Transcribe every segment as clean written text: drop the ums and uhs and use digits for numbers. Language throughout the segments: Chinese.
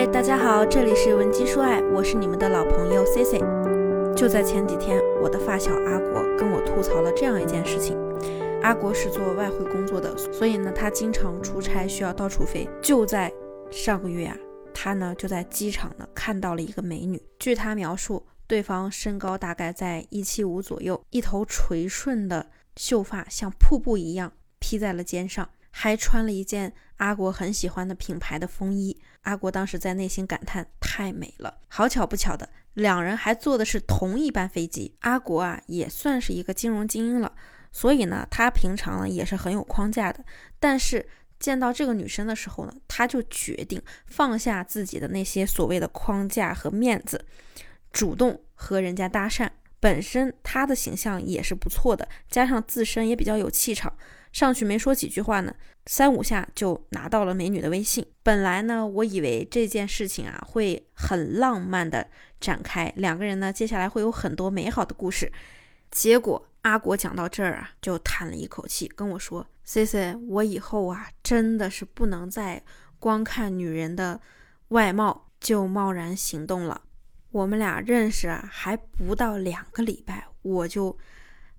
嗨，大家好，这里是文姬说爱，我是你们的老朋友 CC。 就在前几天，我的发小阿国跟我吐槽了这样一件事情。阿国是做外汇工作的，所以呢他经常出差，需要到处飞。就在上个月啊，他呢就在机场呢看到了一个美女。据他描述，对方身高大概在175左右，一头垂顺的秀发像瀑布一样披在了肩上，还穿了一件阿国很喜欢的品牌的风衣。阿国当时在内心感叹，太美了。好巧不巧的，两人还坐的是同一班飞机。阿国啊也算是一个金融精英了，所以呢他平常呢也是很有框架的。但是见到这个女生的时候呢，他就决定放下自己的那些所谓的框架和面子，主动和人家搭讪。本身他的形象也是不错的，加上自身也比较有气场，上去没说几句话呢，三五下就拿到了美女的微信。本来呢我以为这件事情啊会很浪漫的展开，两个人呢接下来会有很多美好的故事。结果阿国讲到这儿啊就叹了一口气，跟我说 CC， 我以后啊真的是不能再光看女人的外貌就贸然行动了。我们俩认识啊还不到2个礼拜，我就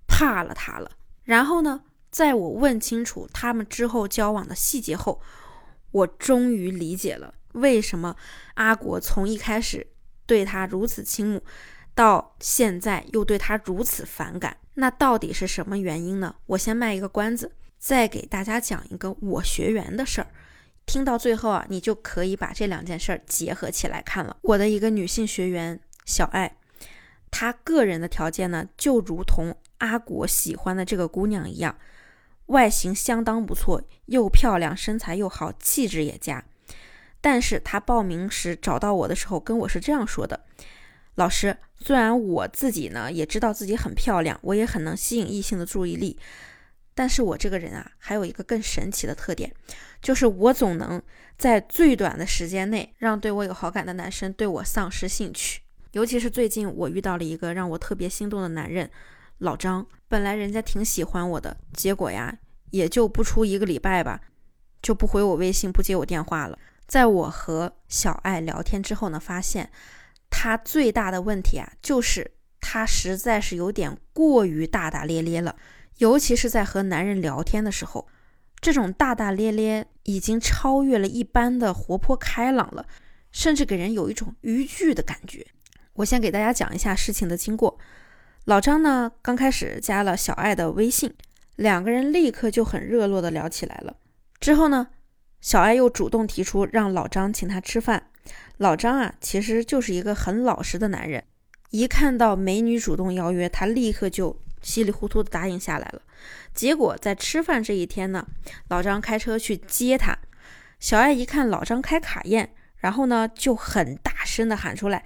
怕了他了。然后呢在我问清楚他们之后交往的细节后，我终于理解了为什么阿国从一开始对他如此倾慕，到现在又对他如此反感。那到底是什么原因呢？我先卖一个关子，再给大家讲一个我学员的事儿。听到最后啊，你就可以把这两件事结合起来看了。我的一个女性学员小爱，她个人的条件呢，就如同阿国喜欢的这个姑娘一样，外形相当不错，又漂亮，身材又好，气质也佳。但是她报名时找到我的时候，跟我是这样说的：老师，虽然我自己呢也知道自己很漂亮，我也很能吸引异性的注意力，但是我这个人啊还有一个更神奇的特点，就是我总能在最短的时间内让对我有好感的男生对我丧失兴趣。尤其是最近我遇到了一个让我特别心动的男人，老张。本来人家挺喜欢我的，结果呀也就不出1个礼拜吧，就不回我微信，不接我电话了。在我和小爱聊天之后呢，发现他最大的问题啊就是他实在是有点过于大大咧咧了。尤其是在和男人聊天的时候，这种大大咧咧已经超越了一般的活泼开朗了，甚至给人有一种逾矩的感觉。我先给大家讲一下事情的经过。老张呢，刚开始加了小爱的微信，两个人立刻就很热络的聊起来了。之后呢，小爱又主动提出让老张请他吃饭。老张啊，其实就是一个很老实的男人，一看到美女主动邀约，他立刻就稀里糊涂的答应下来了。结果在吃饭这一天呢，老张开车去接他。小爱一看老张开卡宴，然后呢就很大声的喊出来，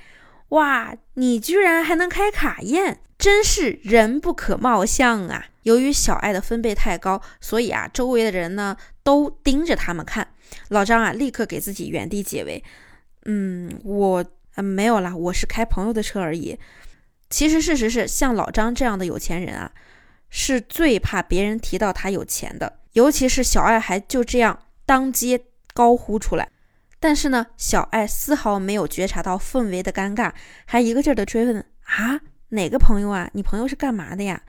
哇，你居然还能开卡宴，真是人不可貌相啊。由于小爱的分贝太高，所以啊周围的人呢都盯着他们看。老张啊立刻给自己原地解围，没有啦，我是开朋友的车而已。其实事实是，像老张这样的有钱人啊是最怕别人提到他有钱的，尤其是小爱还就这样当街高呼出来。但是呢小爱丝毫没有觉察到氛围的尴尬，还一个劲儿的追问，啊，哪个朋友啊，你朋友是干嘛的呀？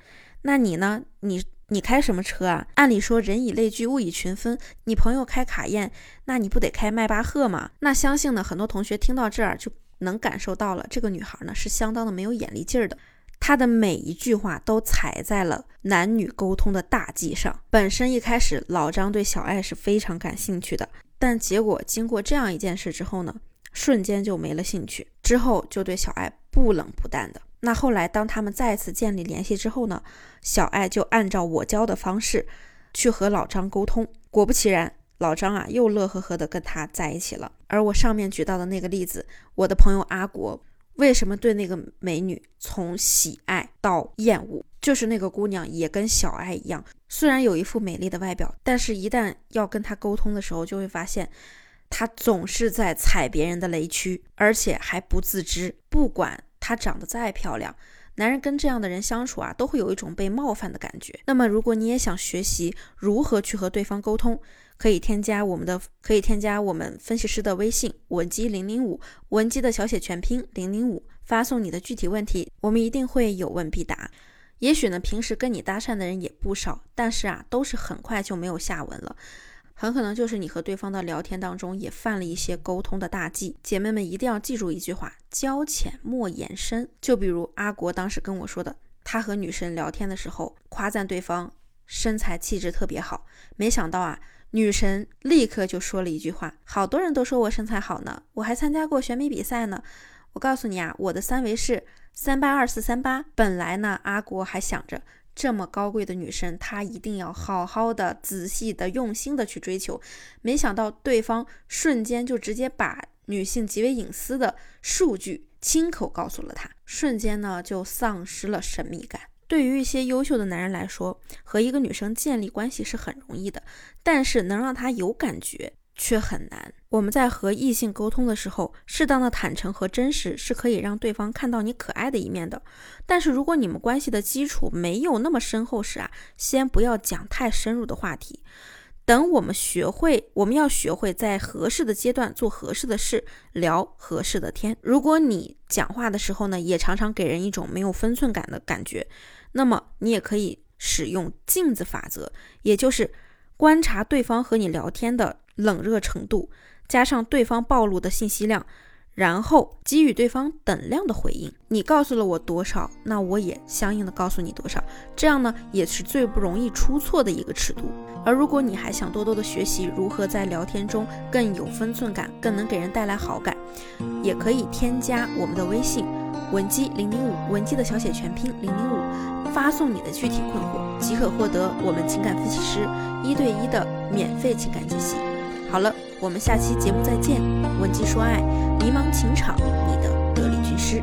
那你呢，你开什么车啊？按理说人以类聚物以群分，你朋友开卡宴，那你不得开迈巴赫吗？那相信呢很多同学听到这儿就能感受到了，这个女孩呢是相当的没有眼力劲儿的，她的每一句话都踩在了男女沟通的大忌上。本身一开始老张对小爱是非常感兴趣的，但结果经过这样一件事之后呢，瞬间就没了兴趣，之后就对小爱不冷不淡的。那后来当他们再次建立联系之后呢，小爱就按照我教的方式去和老张沟通，果不其然老张啊又乐呵呵的跟他在一起了。而我上面举到的那个例子，我的朋友阿国为什么对那个美女从喜爱到厌恶，就是那个姑娘也跟小爱一样，虽然有一副美丽的外表，但是一旦要跟她沟通的时候，就会发现她总是在踩别人的雷区，而且还不自知。不管她长得再漂亮，男人跟这样的人相处啊，都会有一种被冒犯的感觉。那么如果你也想学习如何去和对方沟通，可以添加我们分析师的微信文姬005，文姬的小写全拼005，发送你的具体问题，我们一定会有问必答。也许呢，平时跟你搭讪的人也不少，但是啊，都是很快就没有下文了。很可能就是你和对方的聊天当中也犯了一些沟通的大忌。姐妹们一定要记住一句话，交浅莫言深。就比如阿国当时跟我说的，他和女生聊天的时候夸赞对方身材气质特别好，没想到啊，女神立刻就说了一句话，好多人都说我身材好呢，我还参加过选美比赛呢，我告诉你啊，我的三围是382438。本来呢，阿国还想着这么高贵的女生，她一定要好好的仔细的用心的去追求，没想到对方瞬间就直接把女性极为隐私的数据亲口告诉了她，瞬间呢就丧失了神秘感。对于一些优秀的男人来说，和一个女生建立关系是很容易的，但是能让她有感觉却很难。我们在和异性沟通的时候，适当的坦诚和真实是可以让对方看到你可爱的一面的。但是如果你们关系的基础没有那么深厚时啊，先不要讲太深入的话题。等我们要学会在合适的阶段做合适的事，聊合适的天。如果你讲话的时候呢，也常常给人一种没有分寸感的感觉，那么你也可以使用镜子法则，也就是观察对方和你聊天的冷热程度，加上对方暴露的信息量，然后给予对方等量的回应。你告诉了我多少，那我也相应的告诉你多少，这样呢也是最不容易出错的一个尺度。而如果你还想多多的学习如何在聊天中更有分寸感，更能给人带来好感，也可以添加我们的微信文姬005，文姬的小写全拼005，发送你的具体困惑，即可获得我们情感分析师1对1的免费情感解析。好了，我们下期节目再见。文姬说爱，迷茫情场，你的得力军师。